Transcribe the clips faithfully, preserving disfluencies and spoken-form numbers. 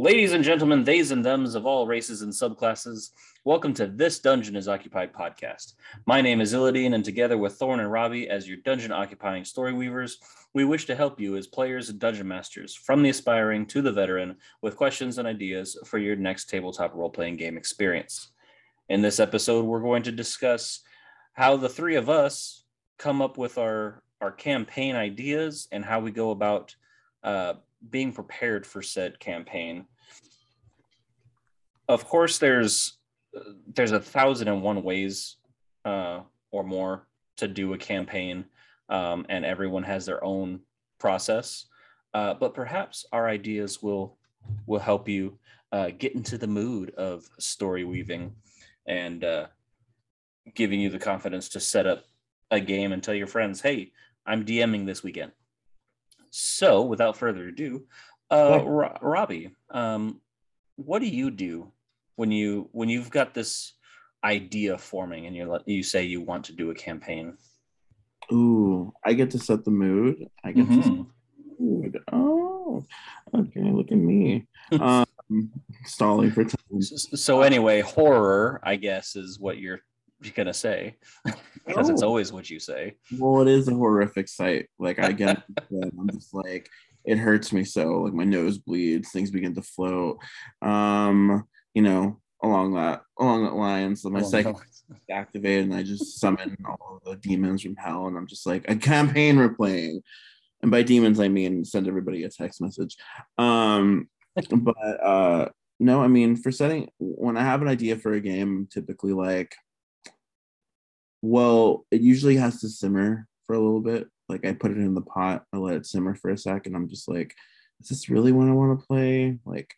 Ladies and gentlemen, theys and thems of all races and subclasses, welcome to This Dungeon Is Occupied podcast. My name is Illadine, and together with Thorne and Robbie as your dungeon-occupying story weavers, we wish to help you as players and dungeon masters, from the aspiring to the veteran, with questions and ideas for your next tabletop role-playing game experience. In this episode, we're going to discuss how the three of us come up with our, our campaign ideas and how we go about uh, being prepared for said campaign. Of course, there's there's a thousand and one ways uh, or more to do a campaign, um, and everyone has their own process. Uh, but perhaps our ideas will will help you uh, get into the mood of story weaving and uh, giving you the confidence to set up a game and tell your friends, "Hey, I'm DMing this weekend." So, without further ado, uh, Ro- Robbie, um, what do you do when you when you've got this idea forming and you you say you want to do a campaign? Ooh, I get to set the mood. I get mm-hmm. to set the mood. Oh, okay. Look at me, um, stalling for time. So, so anyway, horror, I guess, is what you're gonna say, because oh. It's always what you say. Well, it is a horrific sight. Like, I get it. I'm just like, it hurts me so, like, my nose bleeds, things begin to float, um you know, along that along that line. So my psychic is activated and I just summon all the demons from hell, and I'm just like, a campaign we're playing. And by demons, I mean send everybody a text message. um but uh no I mean, for setting, when I have an idea for a game, I'm typically like, well, it usually has to simmer for a little bit. Like, I put it in the pot, I let it simmer for a sec, and I'm just like, is this really what I want to play? Like,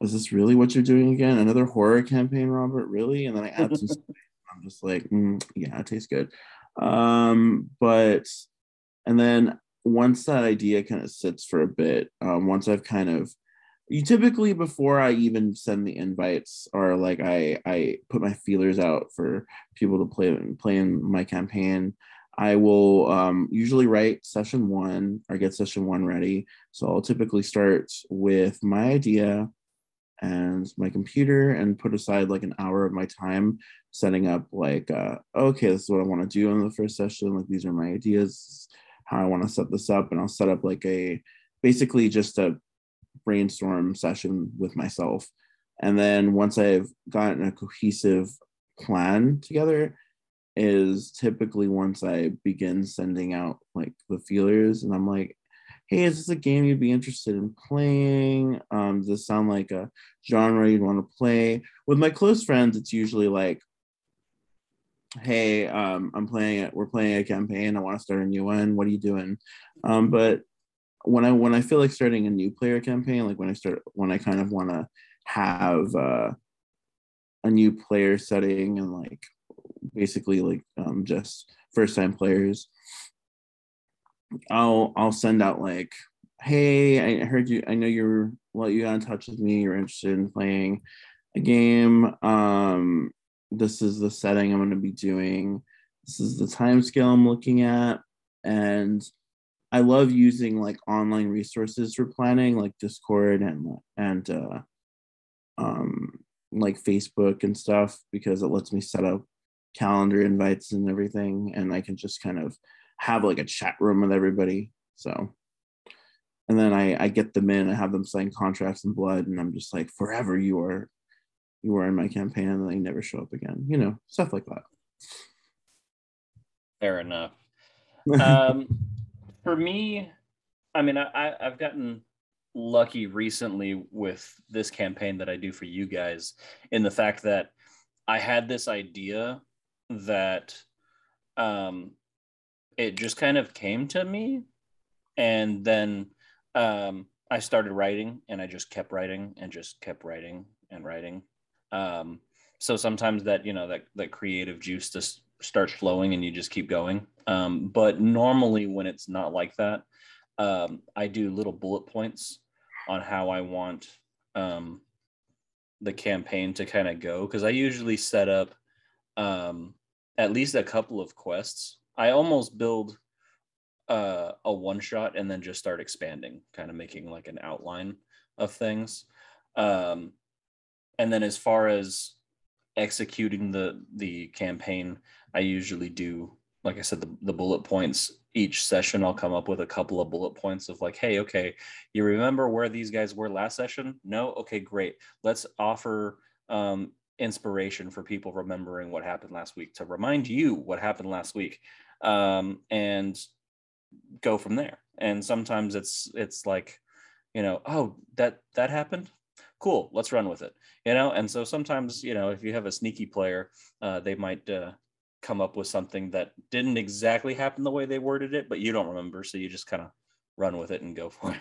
is this really what you're doing again? Another horror campaign, Robert? Really? And then I add some stuff. I'm just like, mm, yeah, it tastes good. Um, but, and then once that idea kind of sits for a bit, um, once I've kind of, you typically, before I even send the invites, or like I, I put my feelers out for people to play play in my campaign, I will um, usually write session one or get session one ready. So I'll typically start with my idea and my computer and put aside like an hour of my time setting up like, uh, okay, this is what I want to do in the first session. Like, these are my ideas, how I want to set this up. And I'll set up like a, basically just a brainstorm session with myself. And then once I've gotten a cohesive plan together is typically once I begin sending out like the feelers, and I'm like, hey, is this a game you'd be interested in playing? Um does this sound like a genre you'd want to play? With my close friends, it's usually like, hey, um I'm playing it we're playing a campaign, I want to start a new one, what are you doing? Um but when I when I feel like starting a new player campaign, like when I start when I kind of want to have uh, a new player setting and like basically like um, just first time players, I'll I'll send out like, hey, I heard you, I know you're well, you got in touch with me, you're interested in playing a game. Um, this is the setting I'm going to be doing. This is the time scale I'm looking at, and I love using like online resources for planning, like Discord and and uh, um, like Facebook and stuff, because it lets me set up calendar invites and everything, and I can just kind of have like a chat room with everybody. So, and then I, I get them in, I have them sign contracts in blood, and I'm just like, forever you are, you are in my campaign, and they never show up again. You know, stuff like that. Fair enough. Um, For me, I mean, I, I've gotten lucky recently with this campaign that I do for you guys, in the fact that I had this idea that um, it just kind of came to me, and then um, I started writing, and I just kept writing and just kept writing and writing. Um, so sometimes that, you know, that that creative juice just starts flowing and you just keep going. Um, but normally when it's not like that, um, I do little bullet points on how I want um, the campaign to kind of go, because I usually set up um, at least a couple of quests. I almost build uh, a one shot and then just start expanding, kind of making like an outline of things. Um, and then as far as executing the the campaign, I usually do, like I said, the, the bullet points. Each session I'll come up with a couple of bullet points of like, hey, okay, you remember where these guys were last session? No? Okay, great. Let's offer um, inspiration for people remembering what happened last week to remind you what happened last week, um, and go from there. And sometimes it's it's like, you know, oh, that that happened? Cool, let's run with it, you know? And so sometimes, you know, if you have a sneaky player, uh, they might... Uh, come up with something that didn't exactly happen the way they worded it, but you don't remember, so you just kind of run with it and go for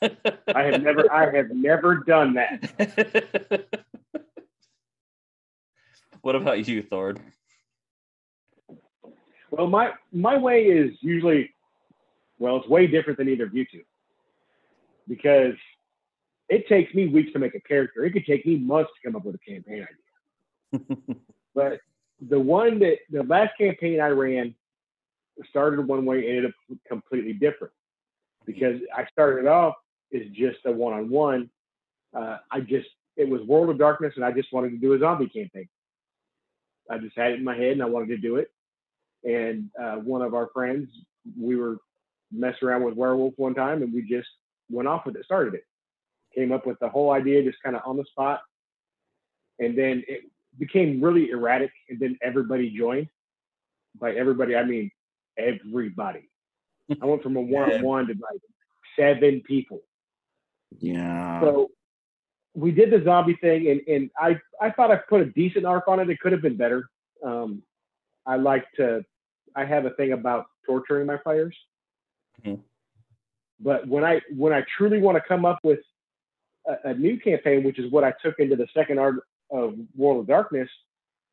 it. I have never, I have never done that. What about you, Thorne? Well, my my way is usually, well, it's way different than either of you two, because it takes me weeks to make a character. It could take me months to come up with a campaign idea, but. The one that the last campaign I ran started one way and ended up completely different, because I started off as just a one-on-one. Uh, I just, it was World of Darkness, and I just wanted to do a zombie campaign. I just had it in my head and I wanted to do it. And uh, one of our friends, we were messing around with werewolf one time, and we just went off with it, started it. Came up with the whole idea just kind of on the spot. And then it became really erratic, and then everybody joined. By everybody, I mean everybody. I went from a one-on-one to like seven people. Yeah. So we did the zombie thing, and, and I, I thought I put a decent arc on it. It could have been better. Um, I like to, I have a thing about torturing my players. Mm-hmm. But when I, when I truly want to come up with a, a new campaign, which is what I took into the second arc of World of Darkness,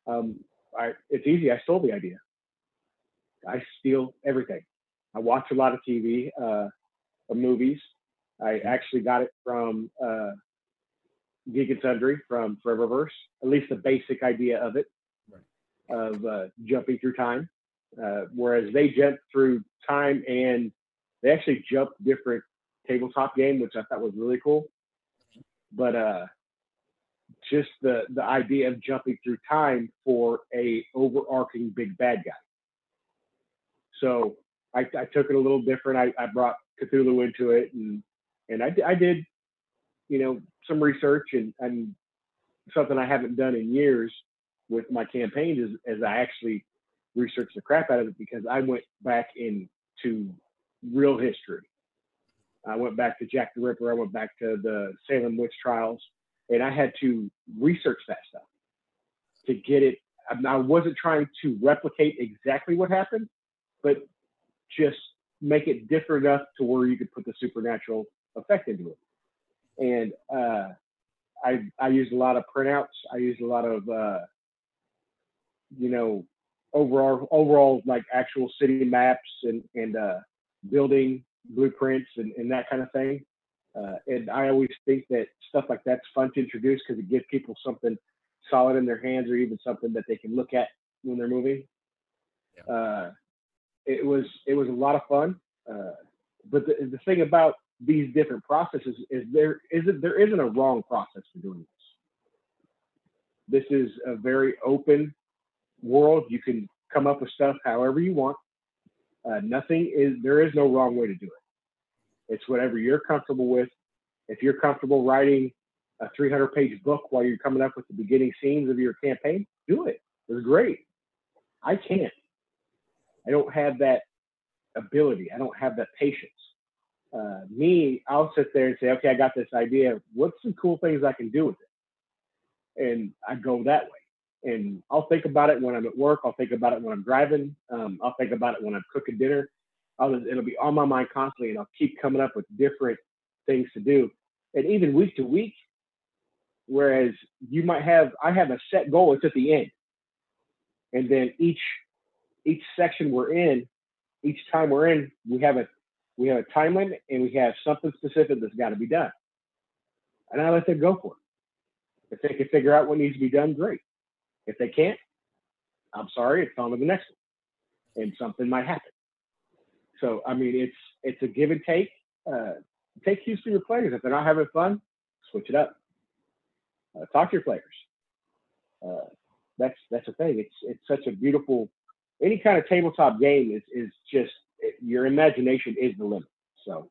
um, I, it's easy. I stole the idea. I steal everything. I watch a lot of T V, uh, of movies. I actually got it from uh, Geek and Sundry, from Foreververse, at least the basic idea of it, right. of uh, jumping through time. Uh, whereas they jump through time, and they actually jump different tabletop game, which I thought was really cool. But uh, just the, the idea of jumping through time for a overarching big bad guy. So I, I took it a little different. I, I brought Cthulhu into it, and and I, I did, you know, some research, and, and something I haven't done in years with my campaigns is, is I actually researched the crap out of it, because I went back into real history. I went back to Jack the Ripper. I went back to the Salem Witch Trials. And I had to research that stuff to get it. I wasn't trying to replicate exactly what happened, but just make it different enough to where you could put the supernatural effect into it. And uh, I, I used a lot of printouts. I used a lot of, uh, you know, overall, overall like actual city maps and, and uh, building blueprints and, and that kind of thing. Uh, and I always think that stuff like that's fun to introduce, because it gives people something solid in their hands, or even something that they can look at when they're moving. Yeah. Uh, it was it was a lot of fun. Uh, but the, the thing about these different processes is there isn't there isn't a wrong process for doing this. This is a very open world. You can come up with stuff however you want. Uh, nothing is there is no wrong way to do it. It's whatever you're comfortable with. If you're comfortable writing a three hundred page book while you're coming up with the beginning scenes of your campaign, do it. It's great. I can't. I don't have that ability. I don't have that patience. Uh, me, I'll sit there and say, okay, I got this idea. What's some cool things I can do with it? And I go that way. And I'll think about it when I'm at work. I'll think about it when I'm driving. Um, I'll think about it when I'm cooking dinner. I'll, it'll be on my mind constantly, and I'll keep coming up with different things to do, and even week to week. Whereas you might have, I have a set goal. It's at the end, and then each each section we're in, each time we're in, we have a we have a time limit, and we have something specific that's got to be done. And I let them go for it. If they can figure out what needs to be done, great. If they can't, I'm sorry, it's on to the next one, and something might happen. So, I mean, it's it's a give and take. Uh, take cues from your players. If they're not having fun, switch it up. Uh, talk to your players. Uh, that's that's a thing. It's it's such a beautiful. Any kind of tabletop game is is just it, your imagination is the limit. So.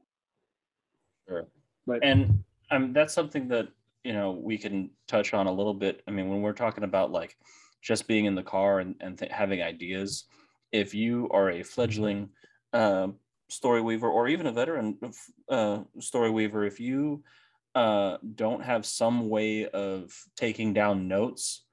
Sure. But and um, that's something that you know we can touch on a little bit. I mean, when we're talking about like just being in the car and and th- having ideas, if you are a fledgling uh, story weaver or even a veteran uh, story weaver, if you uh, don't have some way of taking down notes,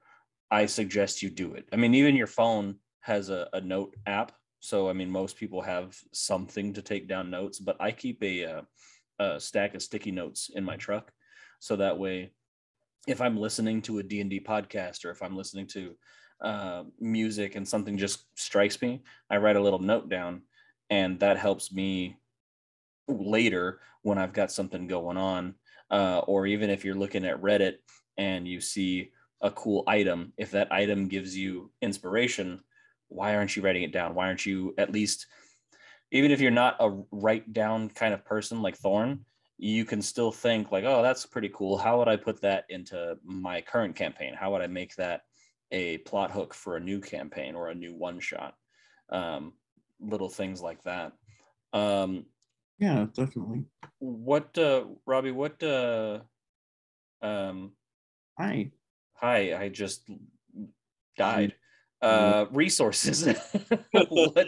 I suggest you do it. I mean, even your phone has a, a note app, so I mean, most people have something to take down notes. But I keep a uh, a stack of sticky notes in my truck, so that way, if I'm listening to a D and D podcast or if I'm listening to uh, music and something just strikes me, I write a little note down, and that helps me later when I've got something going on. Uh, or even if you're looking at Reddit and you see a cool item, if that item gives you inspiration, why aren't you writing it down? Why aren't you at least, even if you're not a write down kind of person like Thorne, you can still think like, oh, that's pretty cool. How would I put that into my current campaign? How would I make that a plot hook for a new campaign or a new one shot? Um, little things like that. Um, yeah, definitely. What, uh, Robbie, what, uh, um, hi, hi, I just died. Uh, resources. what,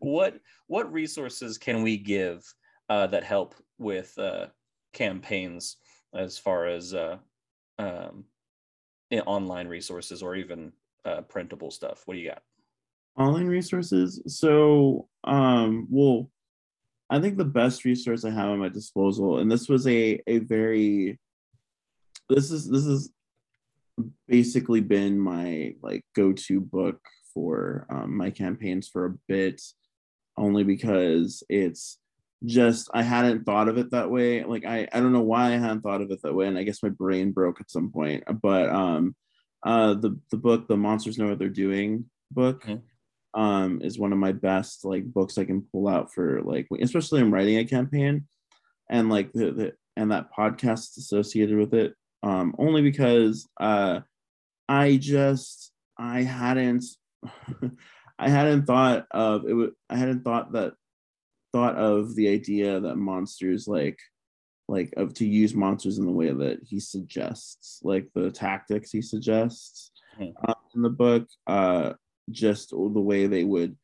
what, what resources can we give uh, that help with uh, campaigns as far as uh, um, online resources or even uh, printable stuff? What do you got? Online resources? So, um, well, I think the best resource I have at my disposal, and this was a a very, this is this is. basically been my like go-to book for um, my campaigns for a bit, only because it's just I hadn't thought of it that way. Like I, I don't know why I hadn't thought of it that way, and I guess my brain broke at some point. But um, uh, the the book, The Monsters Know What They're Doing book, mm-hmm. um, is one of my best like books I can pull out for like, especially I'm writing a campaign, and like the, the and that podcast associated with it. Um, only because uh, I just I hadn't I hadn't thought of it w- I hadn't thought that thought of the idea that monsters like like of to use monsters in the way that he suggests, like the tactics he suggests mm-hmm. um, in the book, uh, just the way they would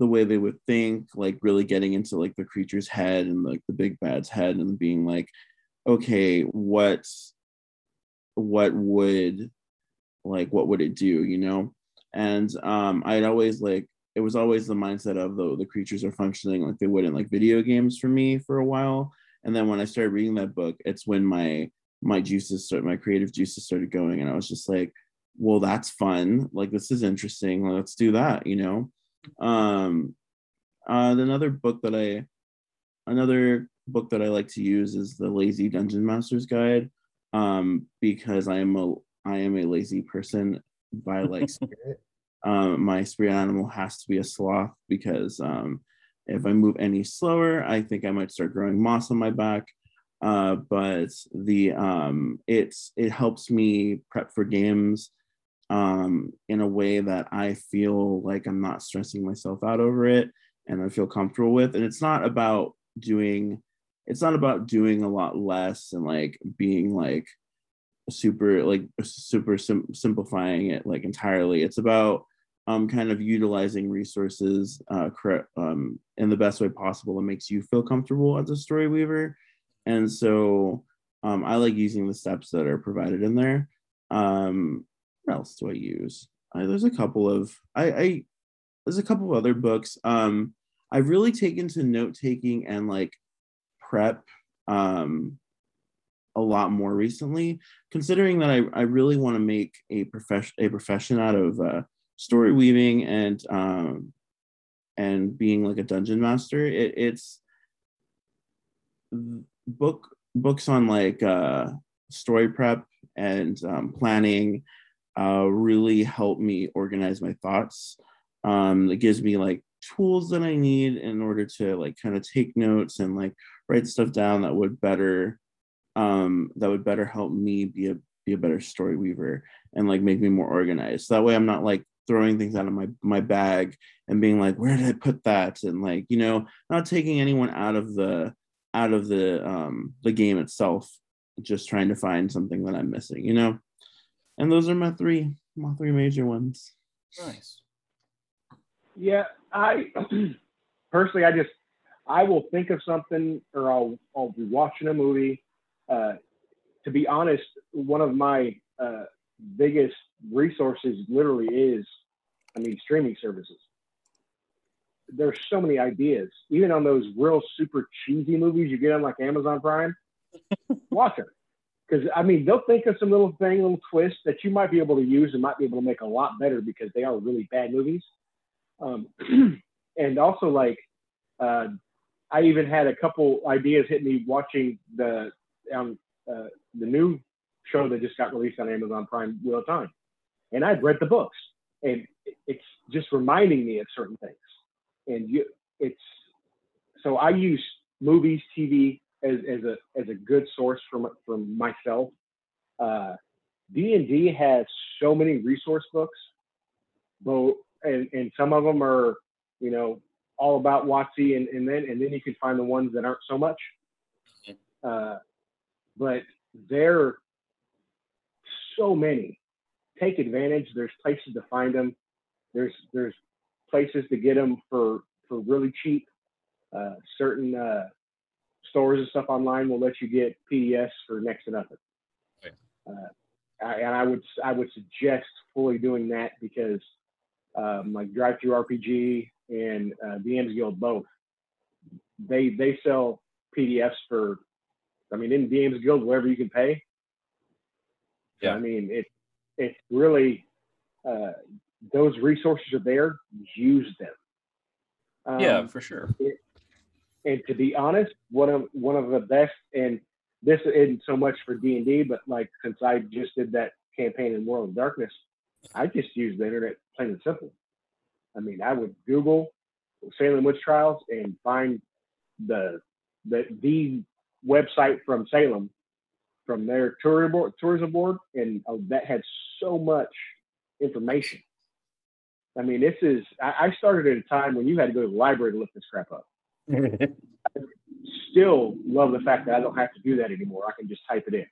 the way they would think, like really getting into like the creature's head and like the big bad's head and being like, okay, what what would like what would it do, you know? And um I'd always like it was always the mindset of the, the creatures are functioning like they would in like video games for me for a while. And then when I started reading that book, it's when my my juices started, my creative juices started going, and I was just like, well, that's fun, like this is interesting, let's do that, you know. Um uh another book that I another book that I like to use is the Lazy Dungeon Master's Guide. Um, because I am a I am a lazy person by like spirit. Um, my spirit animal has to be a sloth because um, if I move any slower, I think I might start growing moss on my back. Uh, but the um, it's it helps me prep for games um, in a way that I feel like I'm not stressing myself out over it, and I feel comfortable with. And it's not about doing. It's not about doing a lot less and like being like super like super sim- simplifying it like entirely. It's about um kind of utilizing resources uh cre- um in the best way possible that makes you feel comfortable as a story weaver. And so um I like using the steps that are provided in there. Um, what else do I use? I, there's a couple of I, I there's a couple of other books. Um, I've really taken to note taking and like prep um, a lot more recently, considering that I, I really want to make a profession a profession out of uh, story weaving and um, and being like a dungeon master. It, it's book books on like uh, story prep and um, planning uh, really help me organize my thoughts. Um, it gives me like tools that I need in order to like kind of take notes and like write stuff down that would better um that would better help me be a be a better story weaver and like make me more organized. That way I'm not like throwing things out of my my bag and being like, where did I put that? And like, you know, not taking anyone out of the out of the um the game itself, just trying to find something that I'm missing, you know? And those are my three my three major ones. Nice. Yeah, I personally I just I will think of something, or I'll I'll be watching a movie. Uh, to be honest, one of my uh, biggest resources literally is, I mean, streaming services. There's so many ideas, even on those real super cheesy movies you get on like Amazon Prime. Watch them, because I mean, they'll think of some little thing, little twist that you might be able to use and might be able to make a lot better, because they are really bad movies. Um, and also, like, uh, I even had a couple ideas hit me watching the um, uh, the new show that just got released on Amazon Prime, Wheel of Time. And I'd read the books, and it's just reminding me of certain things. And you, it's so I use movies, T V as as a as a good source for for myself. Uh, D and D has so many resource books, but and and some of them are, you know, all about WotC, and, and then and then you can find the ones that aren't so much. Uh, but there are so many. Take advantage. There's places to find them. There's there's places to get them for for really cheap. Uh, certain uh, stores and stuff online will let you get P D Fs for next to nothing. Yeah. Uh, I, and I would I would suggest fully doing that, because um, like DriveThruRPG and uh, D Ms Guild, both they they sell P D Fs for, I mean, in D Ms Guild, wherever you can pay. Yeah, I mean, it it's really uh, those resources are there. Use them. Um, yeah, for sure. It, and to be honest, one of one of the best, and this isn't so much for D and D, but like since I just did that campaign in World of Darkness, I just used the internet, plain and simple. I mean, I would Google Salem Witch Trials and find the the the website from Salem, from their tourism board, tourism board and oh, that had so much information. I mean, this is, I, I started at a time when you had to go to the library to look this crap up. I still love the fact that I don't have to do that anymore. I can just type it in.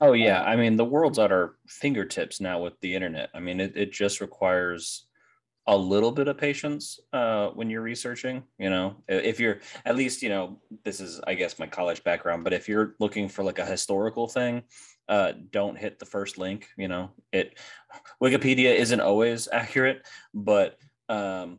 Oh, yeah. I mean, the world's at our fingertips now with the internet. I mean, it, it just requires a little bit of patience uh, when you're researching, you know, if you're at least, you know, this is, I guess, my college background, but if you're looking for like a historical thing, uh, don't hit the first link, you know, it Wikipedia isn't always accurate, but um,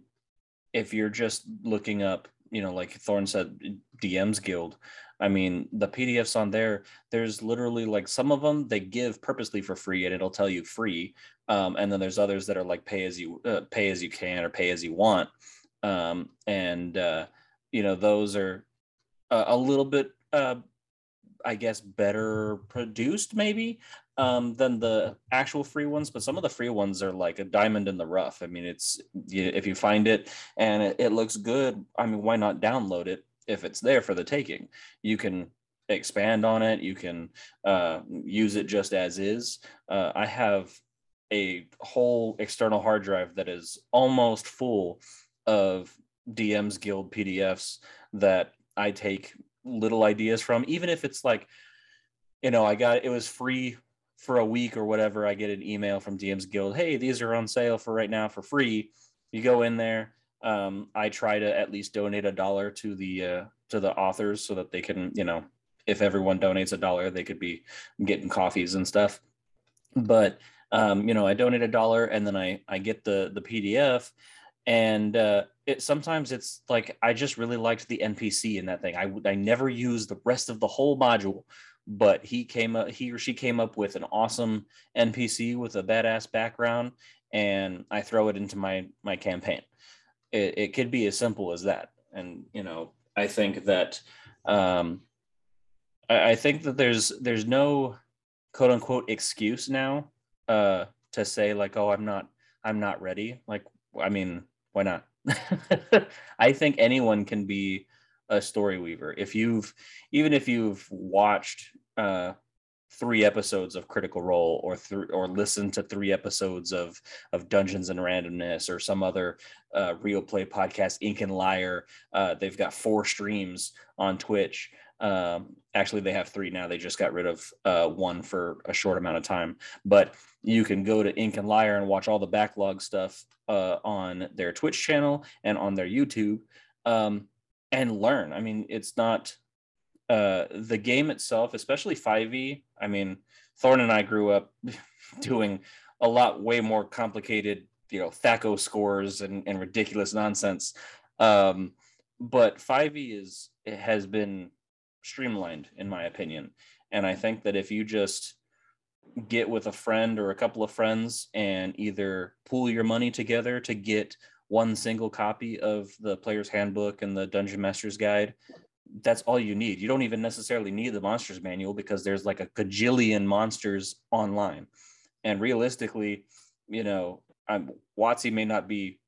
if you're just looking up, you know, like Thorne said, D Ms Guild, I mean, the P D Fs on there, there's literally like some of them they give purposely for free and it'll tell you free. Um, and then there's others that are like pay as you uh, pay as you can or pay as you want. Um, and, uh, you know, those are a, a little bit, uh, I guess, better produced maybe um, than the actual free ones. But some of the free ones are like a diamond in the rough. I mean, it's if you find it and it, it looks good, I mean, why not download it? If it's there for the taking, you can expand on it. You can uh, use it just as is. Uh, I have a whole external hard drive that is almost full of D Ms Guild P D Fs that I take little ideas from, even if it's like, you know, I got, it was free for a week or whatever. I get an email from D Ms Guild. Hey, these are on sale for right now for free. You go in there. Um, I try to at least donate a dollar to the uh, to the authors so that they can, you know, if everyone donates a dollar, they could be getting coffees and stuff. But, um, you know, I donate a dollar and then I, I get the, the P D F. And uh, it sometimes it's like I just really liked the N P C in that thing. I, I never used the rest of the whole module, but he came up, he or she came up with an awesome N P C with a badass background, and I throw it into my my campaign. It, it could be as simple as that. And, you know, I think that um, I, I think that there's there's no quote unquote excuse now uh, to say like, oh, I'm not I'm not ready. Like, I mean, why not? I think anyone can be a story weaver. If you've even if you've watched uh, three episodes of Critical Role, or th- or listen to three episodes of of Dungeons and Randomness, or some other uh, real play podcast, Ink and Liar. Uh, they've got four streams on Twitch. Um, actually, they have three now. They just got rid of uh, one for a short amount of time. But you can go to Ink and Liar and watch all the backlog stuff uh, on their Twitch channel and on their YouTube, um, and learn. I mean, it's not... Uh, the game itself, especially five e, I mean, Thorne and I grew up doing a lot way more complicated, you know, Thaco scores and, and ridiculous nonsense. Um, but five e is, it has been streamlined, in my opinion. And I think that if you just get with a friend or a couple of friends and either pool your money together to get one single copy of the Player's Handbook and the Dungeon Master's Guide, that's all you need. You don't even necessarily need the Monsters Manual, because there's like a cajillion monsters online. And realistically, you know, I'm, WotC may not be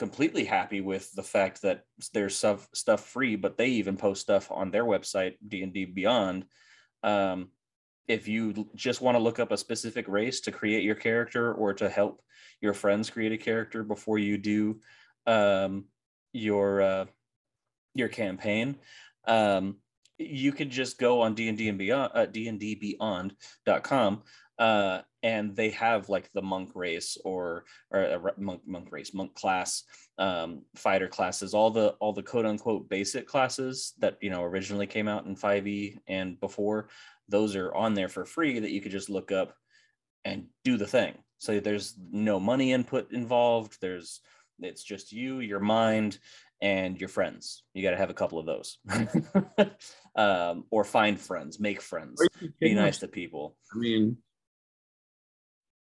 completely happy with the fact that there's stuff, stuff free, but they even post stuff on their website, D and D Beyond. Um, if you just want to look up a specific race to create your character, or to help your friends create a character before you do um, your uh, your campaign, um you could just go on D and D and Beyond, uh, d n d beyond dot com, uh and they have like the monk race or or a monk monk race monk class, um fighter classes, all the all the quote unquote basic classes that, you know, originally came out in five e and before. Those are on there for free that you could just look up and do the thing. So there's no money input involved. There's it's just you, your mind, and your friends. You got to have a couple of those. Um, or find friends, make friends, be nice to people. I mean,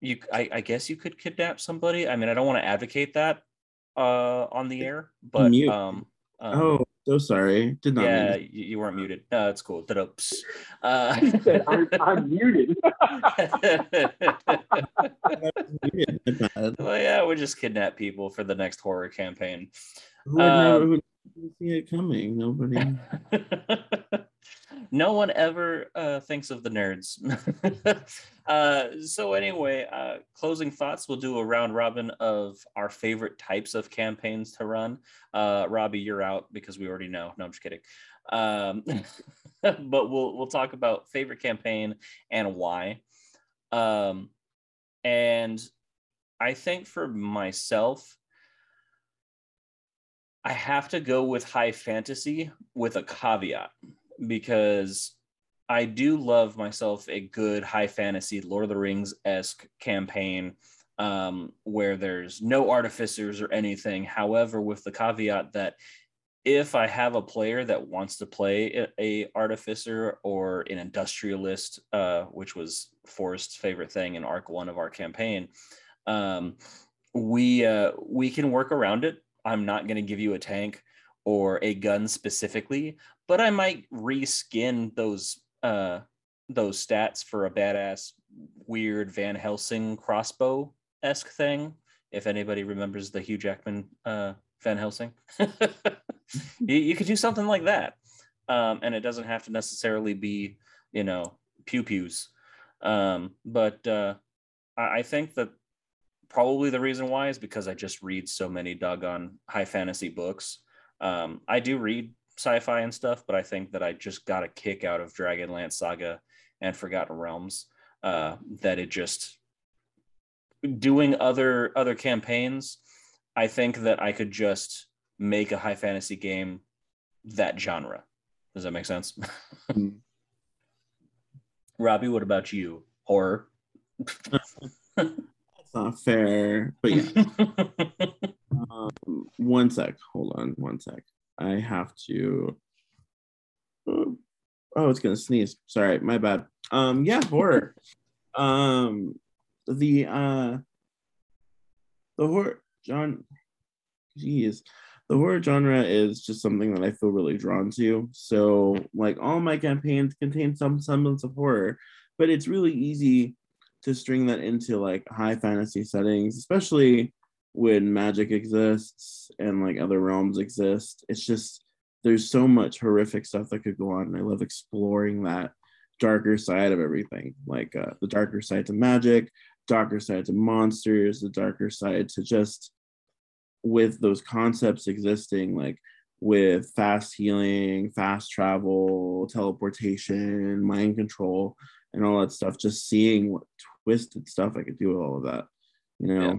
you, I, I guess you could kidnap somebody. I mean, I don't want to advocate that uh, on the air, but um, um, oh, so sorry, did not. Yeah, you, you weren't muted. No, it's cool. Uh, he said, I'm, I'm muted. Well, yeah, we just kidnap people for the next horror campaign. Who would um, see it coming? Nobody. No one ever uh, thinks of the nerds. uh, so anyway, uh, closing thoughts. We'll do a round robin of our favorite types of campaigns to run. Uh, Robbie, you're out because we already know. No, I'm just kidding. Um, but we'll we'll talk about favorite campaign and why. Um, and I think for myself, I have to go with high fantasy with a caveat, because I do love myself a good high fantasy Lord of the Rings-esque campaign, um, where there's no artificers or anything. However, with the caveat that if I have a player that wants to play a artificer or an industrialist, uh, which was Forrest's favorite thing in arc one of our campaign, um, we uh, we can work around it. I'm not going to give you a tank or a gun specifically, but I might reskin those uh, those stats for a badass, weird Van Helsing crossbow-esque thing. If anybody remembers the Hugh Jackman uh, Van Helsing, you, you could do something like that, um, and it doesn't have to necessarily be, you know, pew pews. Um, but uh, I, I think that. Probably the reason why is because I just read so many doggone high fantasy books. Um, I do read sci-fi and stuff, but I think that I just got a kick out of Dragonlance Saga and Forgotten Realms. Uh, that it just doing other other campaigns. I think that I could just make a high fantasy game that genre. Does that make sense? Robbie, what about you? Horror. Not fair, but yeah. um, one sec, hold on, one sec. I have to. Oh, I was gonna sneeze. Sorry, my bad. Um, yeah, horror. Um, the uh, the horror genre. Geez, the horror genre is just something that I feel really drawn to. So, like, all my campaigns contain some semblance of horror, but it's really easy to string that into like high fantasy settings, especially when magic exists and like other realms exist. It's just, there's so much horrific stuff that could go on, and I love exploring that darker side of everything, like uh, the darker side to magic, darker side to monsters, the darker side to just, with those concepts existing, like with fast healing, fast travel, teleportation, mind control, and all that stuff, just seeing what twisted stuff I could do with all of that, you know? Yeah.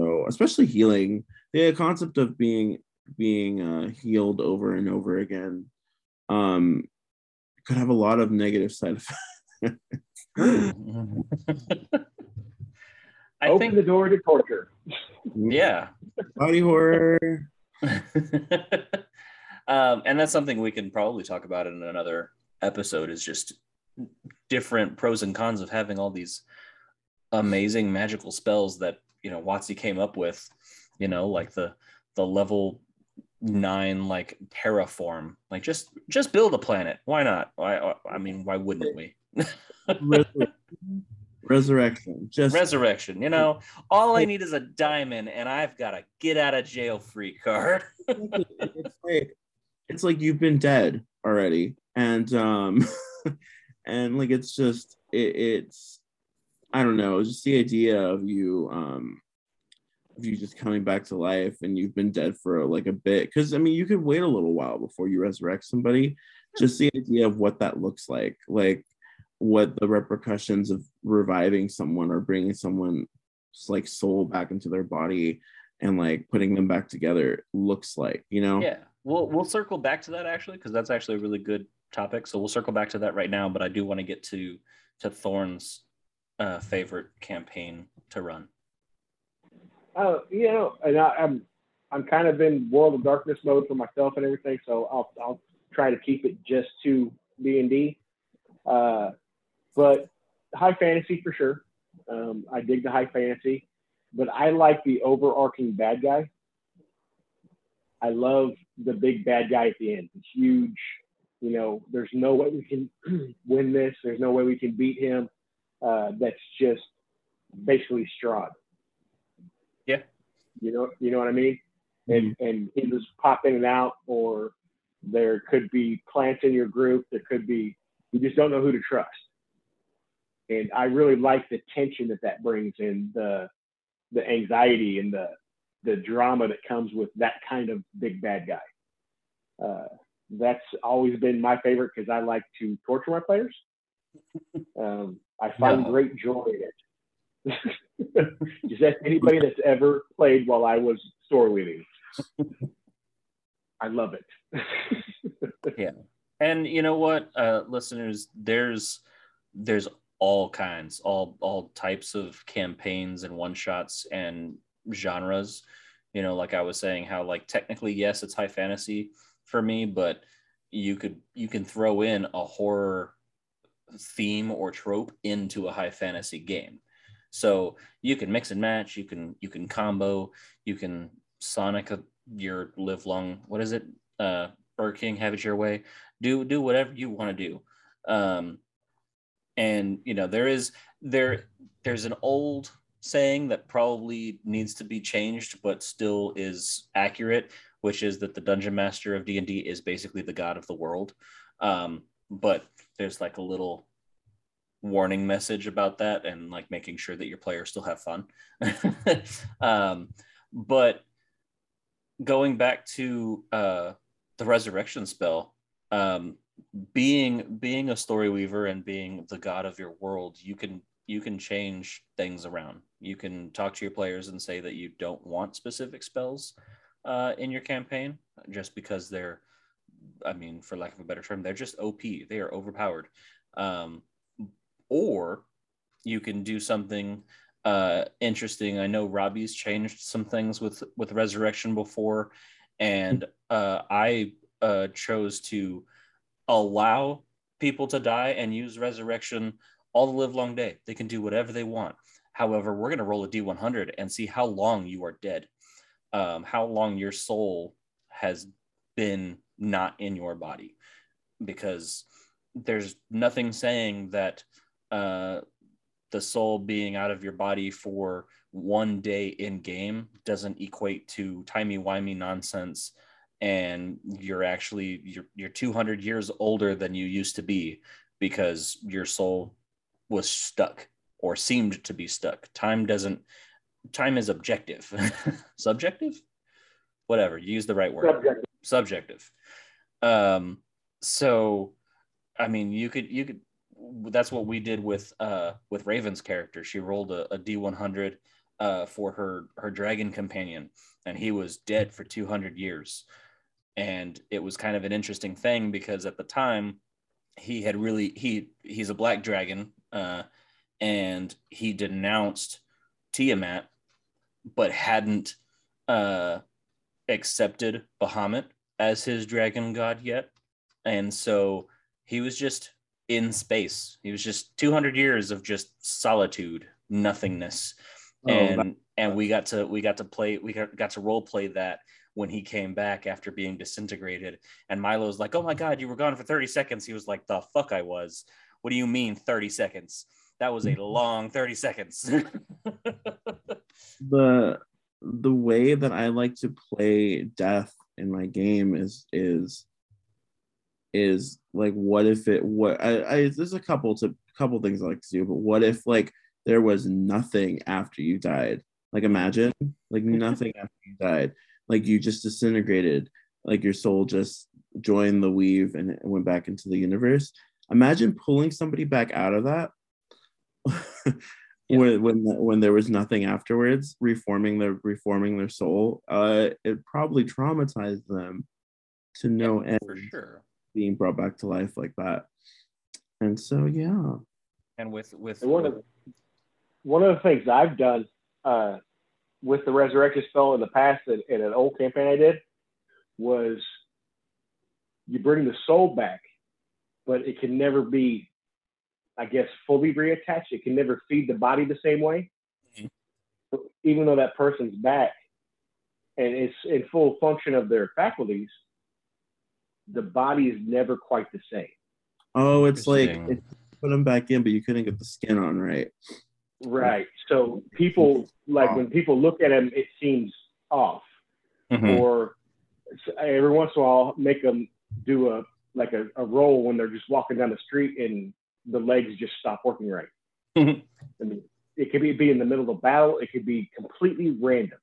So especially healing, the concept of being being uh, healed over and over again um, could have a lot of negative side effects. I Open think the door to torture. Yeah. Body horror. um, and that's something we can probably talk about in another episode, is just different pros and cons of having all these amazing magical spells that, you know, WotC came up with, you know, like the the level nine, like terraform, like just just build a planet. Why not? Why, I mean, why wouldn't we? Resurrection. Just resurrection. You know, all I need is a diamond and I've got a get out of jail free card. It's like, it's like you've been dead already. And um and like it's just it, it's I don't know, just the idea of you um of you just coming back to life, and you've been dead for like a bit. Cause I mean you could wait a little while before you resurrect somebody. Just the idea of what that looks like. Like what the repercussions of reviving someone or bringing someone's like soul back into their body and like putting them back together looks like, you know? Yeah, we'll we'll circle back to that actually, because that's actually a really good topic. So we'll circle back to that right now, but I do want to get to to Thorne's uh, favorite campaign to run. Oh, you know, and I, I'm I'm kind of in World of Darkness mode for myself and everything, so I'll I'll try to keep it just to D and D. Uh, But high fantasy for sure. Um, I dig the high fantasy, but I like the overarching bad guy. I love the big bad guy at the end. It's huge. You know, there's no way we can win this. There's no way we can beat him. Uh, that's just basically Strahd. Yeah. You know, you know what I mean? And mm-hmm. and he was popping in and out, or there could be plants in your group. There could be, you just don't know who to trust. And I really like the tension that that brings, and the the anxiety and the the drama that comes with that kind of big bad guy. Uh, that's always been my favorite because I like to torture my players. Um, I find no. great joy in it. Just ask anybody that's ever played while I was store weaving. I love it. Yeah. And you know what, uh, listeners, there's there's all kinds, all all types of campaigns and one-shots and genres. You know, like I was saying, how like technically, yes, it's high fantasy for me, but you could you can throw in a horror theme or trope into a high fantasy game. So you can mix and match, you can you can combo, you can Sonic your live long, what is it? Uh, Burger King, have it your way. Do do whatever you want to do. Um, And, you know, there is there there's an old saying that probably needs to be changed, but still is accurate, which is that the dungeon master of D and D is basically the god of the world. Um, but there's like a little warning message about that, and like making sure that your players still have fun. um, but going back to uh, the resurrection spell, um, being being a story weaver and being the god of your world, you can you can change things around. You can talk to your players and say that you don't want specific spells uh in your campaign, just because they're, I mean, for lack of a better term, they're just O P, they are overpowered. Um or you can do something uh interesting. I know Robbie's changed some things with with resurrection before, and uh I uh chose to allow people to die and use resurrection all the live long day. They can do whatever they want. However, we're going to roll a D one hundred and see how long you are dead, um, how long your soul has been not in your body, because there's nothing saying that uh, the soul being out of your body for one day in game doesn't equate to timey-wimey nonsense. And you're actually you're you're two hundred years older than you used to be, because your soul was stuck or seemed to be stuck. Time doesn't, time is objective. Subjective? Whatever, use the right word. Subjective. Subjective. Um, so, I mean, you could, you could, that's what we did with uh, with Raven's character. She rolled a, a D one hundred uh, for her, her dragon companion, and he was dead for two hundred years. And it was kind of an interesting thing because at the time, he had really, he he's a black dragon, uh, and he denounced Tiamat, but hadn't uh, accepted Bahamut as his dragon god yet. And so he was just in space. He was just two hundred years of just solitude, nothingness. Oh, and wow. and we got to we got to play we got, got to role play that when he came back after being disintegrated. And Milo's like, "Oh my God, you were gone for thirty seconds." He was like, "The fuck I was. What do you mean thirty seconds? That was a long thirty seconds." The the way that I like to play death in my game is is is like, what if it what I, I there's a couple to couple things I like to do, but what if like there was nothing after you died? Like imagine like nothing after you died. Like you just disintegrated, like your soul just joined the weave and it went back into the universe. Imagine pulling somebody back out of that. Yeah. when when when there was nothing afterwards, reforming their reforming their soul. Uh, it probably traumatized them to no yeah, end. For sure. Being brought back to life like that. And so yeah. And with with and one of one of the things I've done uh, with the resurrection spell in the past, in, in an old campaign I did, was you bring the soul back, but it can never be, I guess, fully reattached. It can never feed the body the same way, mm-hmm. even though that person's back and it's in full function of their faculties. The body is never quite the same. Oh, it's like it, put them back in, but you couldn't get the skin on right. Right. So people like when people look at them, it seems off. Mm-hmm. Or every once in a while, make them do a like a, a roll when they're just walking down the street and the legs just stop working right. Mm-hmm. I mean, it could be, be in the middle of a battle. It could be completely random.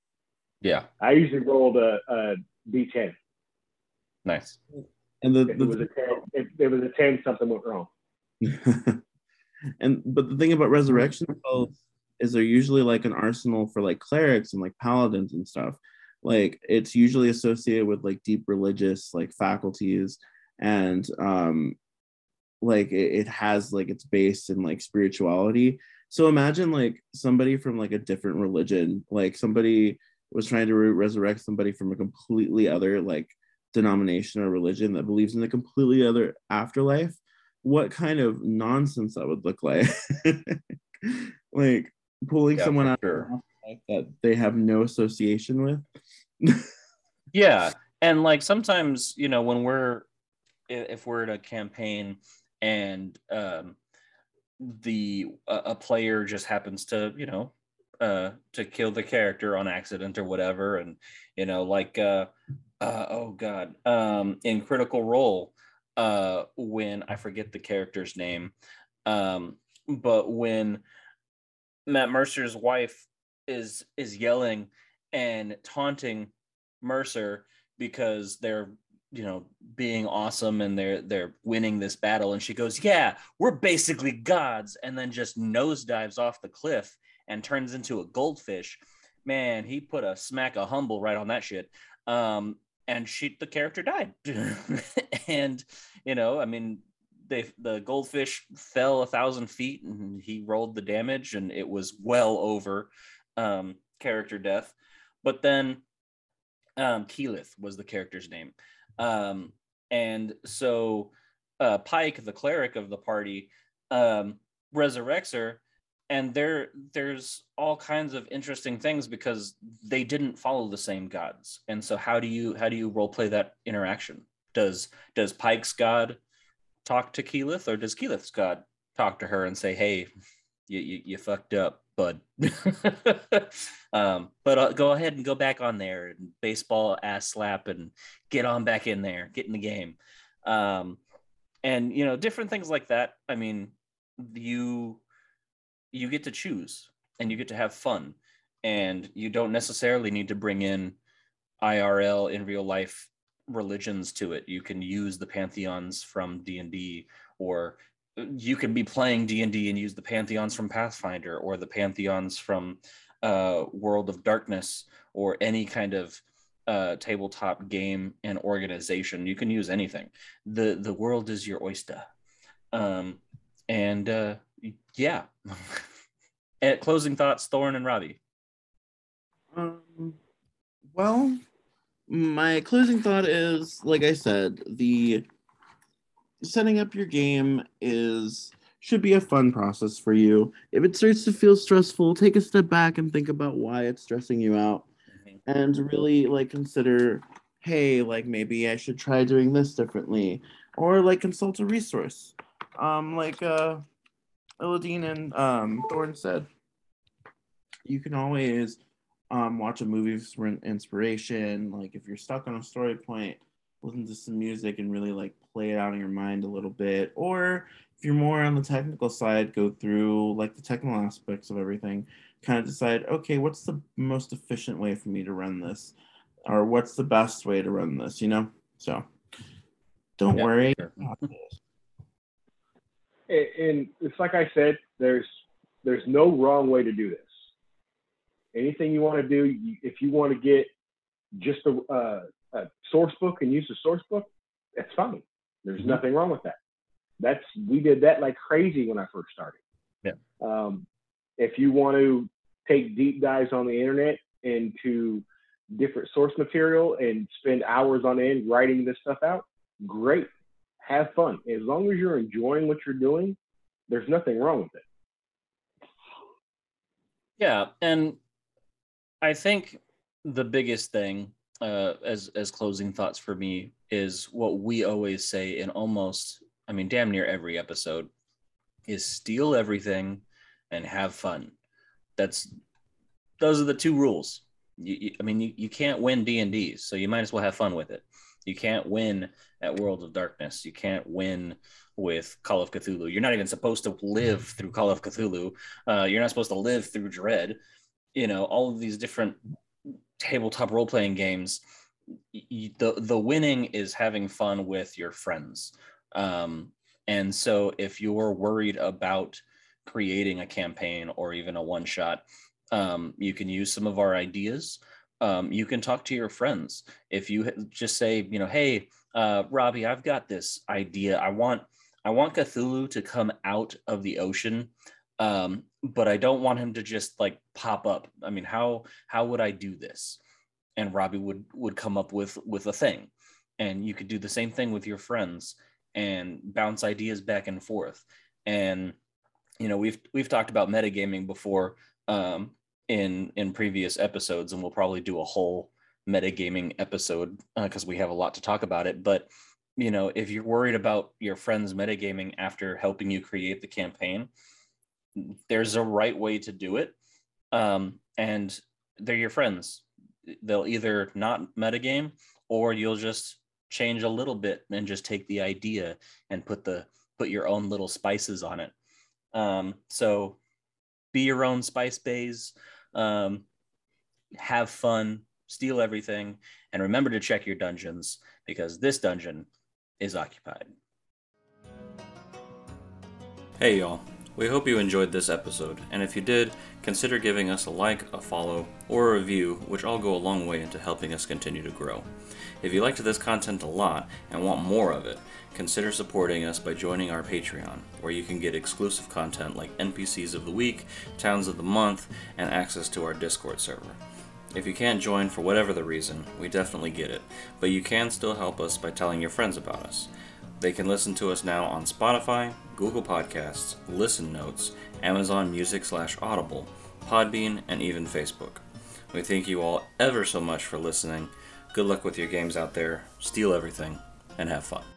Yeah. I usually rolled a, a D ten. Nice. And the, if, the, it was a ten, if it was a ten, something went wrong. And but the thing about resurrection spells is they're usually like an arsenal for like clerics and like paladins and stuff. Like it's usually associated with like deep religious like faculties, and um, like it, it has like it's based in like spirituality. So imagine like somebody from like a different religion, like somebody was trying to re- resurrect somebody from a completely other like denomination or religion that believes in a completely other afterlife, what kind of nonsense that would look like. Like pulling yeah, someone out sure. of life that they have no association with. Yeah. And like sometimes, you know, when we're if we're at a campaign and um the a player just happens to, you know, uh to kill the character on accident or whatever, and you know, like uh Uh, oh God, um, in Critical Role, uh, when I forget the character's name, um, but when Matt Mercer's wife is is yelling and taunting Mercer because they're, you know, being awesome and they're they're winning this battle, and she goes, "Yeah, we're basically gods," and then just nosedives off the cliff and turns into a goldfish. Man, he put a smack of humble right on that shit. Um, And she, the character died. And, you know, I mean, they, the goldfish fell a thousand feet and he rolled the damage and it was well over um, character death. But then um, Keyleth was the character's name. Um, and so uh, Pike, the cleric of the party, um, resurrects her. And there, there's all kinds of interesting things because they didn't follow the same gods. And so, how do you how do you role play that interaction? Does does Pike's god talk to Keyleth, or does Keyleth's god talk to her and say, "Hey, you you, you fucked up, bud. um, but uh, go ahead and go back on there and baseball ass slap and get on back in there, get in the game." Um, and, you know, different things like that. I mean, you you get to choose and you get to have fun, and you don't necessarily need to bring in I R L in real life religions to it. You can use the pantheons from D and D, or you can be playing D and D and use the pantheons from Pathfinder, or the pantheons from uh, World of Darkness, or any kind of uh, tabletop game and organization. You can use anything. The the world is your oyster. Um, and uh, yeah. At closing thoughts, Thorne and Robbie. Um, well, my closing thought is, like I said, the setting up your game is should be a fun process for you. If it starts to feel stressful, take a step back and think about why it's stressing you out, and really like consider, hey, like maybe I should try doing this differently, or like consult a resource, um, like uh, Illadine and um, Thorne said. You can always um, watch a movie for inspiration. Like if you're stuck on a story point, listen to some music and really like play it out in your mind a little bit. Or if you're more on the technical side, go through like the technical aspects of everything, kind of decide, okay, what's the most efficient way for me to run this? Or what's the best way to run this, you know? So don't yeah, worry. Sure. And it's like I said, there's there's no wrong way to do this. Anything you want to do, if you want to get just a, uh, a source book and use the source book, that's fine. There's mm-hmm. nothing wrong with that. That's we did that like crazy when I first started. Yeah. Um, if you want to take deep dives on the internet into different source material and spend hours on end writing this stuff out, great. Have fun. As long as you're enjoying what you're doing, there's nothing wrong with it. Yeah, and I think the biggest thing uh, as as closing thoughts for me is what we always say in almost, I mean, damn near every episode, is steal everything and have fun. That's those are the two rules. You, you, I mean, you, you can't win D and D, so you might as well have fun with it. You can't win at World of Darkness. You can't win with Call of Cthulhu. You're not even supposed to live through Call of Cthulhu. Uh, you're not supposed to live through Dread. You know, all of these different tabletop role-playing games, you, the, the winning is having fun with your friends. Um, and so if you're worried about creating a campaign or even a one-shot, um, you can use some of our ideas. Um, you can talk to your friends. If you just say, you know, hey, uh, Robbie, I've got this idea. I want, I want Cthulhu to come out of the ocean, um, but I don't want him to just like pop up. I mean, how, how would I do this? And Robbie would, would come up with, with a thing, and you could do the same thing with your friends and bounce ideas back and forth. And, you know, we've, we've talked about metagaming before, um, in, in previous episodes, and we'll probably do a whole metagaming episode uh, 'cause we have a lot to talk about it. But, you know, if you're worried about your friends metagaming after helping you create the campaign, there's a right way to do it. Um, and they're your friends. They'll either not metagame, or you'll just change a little bit and just take the idea and put the put your own little spices on it. Um, so be your own spice bays, um, have fun, steal everything, and remember to check your dungeons, because this dungeon is occupied. Hey y'all, we hope you enjoyed this episode, and if you did, consider giving us a like, a follow, or a review, which all go a long way into helping us continue to grow. If you liked this content a lot and want more of it, consider supporting us by joining our Patreon, where you can get exclusive content like N P Cs of the Week, Towns of the Month, and access to our Discord server. If you can't join for whatever the reason, we definitely get it, but you can still help us by telling your friends about us. They can listen to us now on Spotify, Google Podcasts, Listen Notes, Amazon Music slash Audible, Podbean, and even Facebook. We thank you all ever so much for listening. Good luck with your games out there, steal everything, and have fun.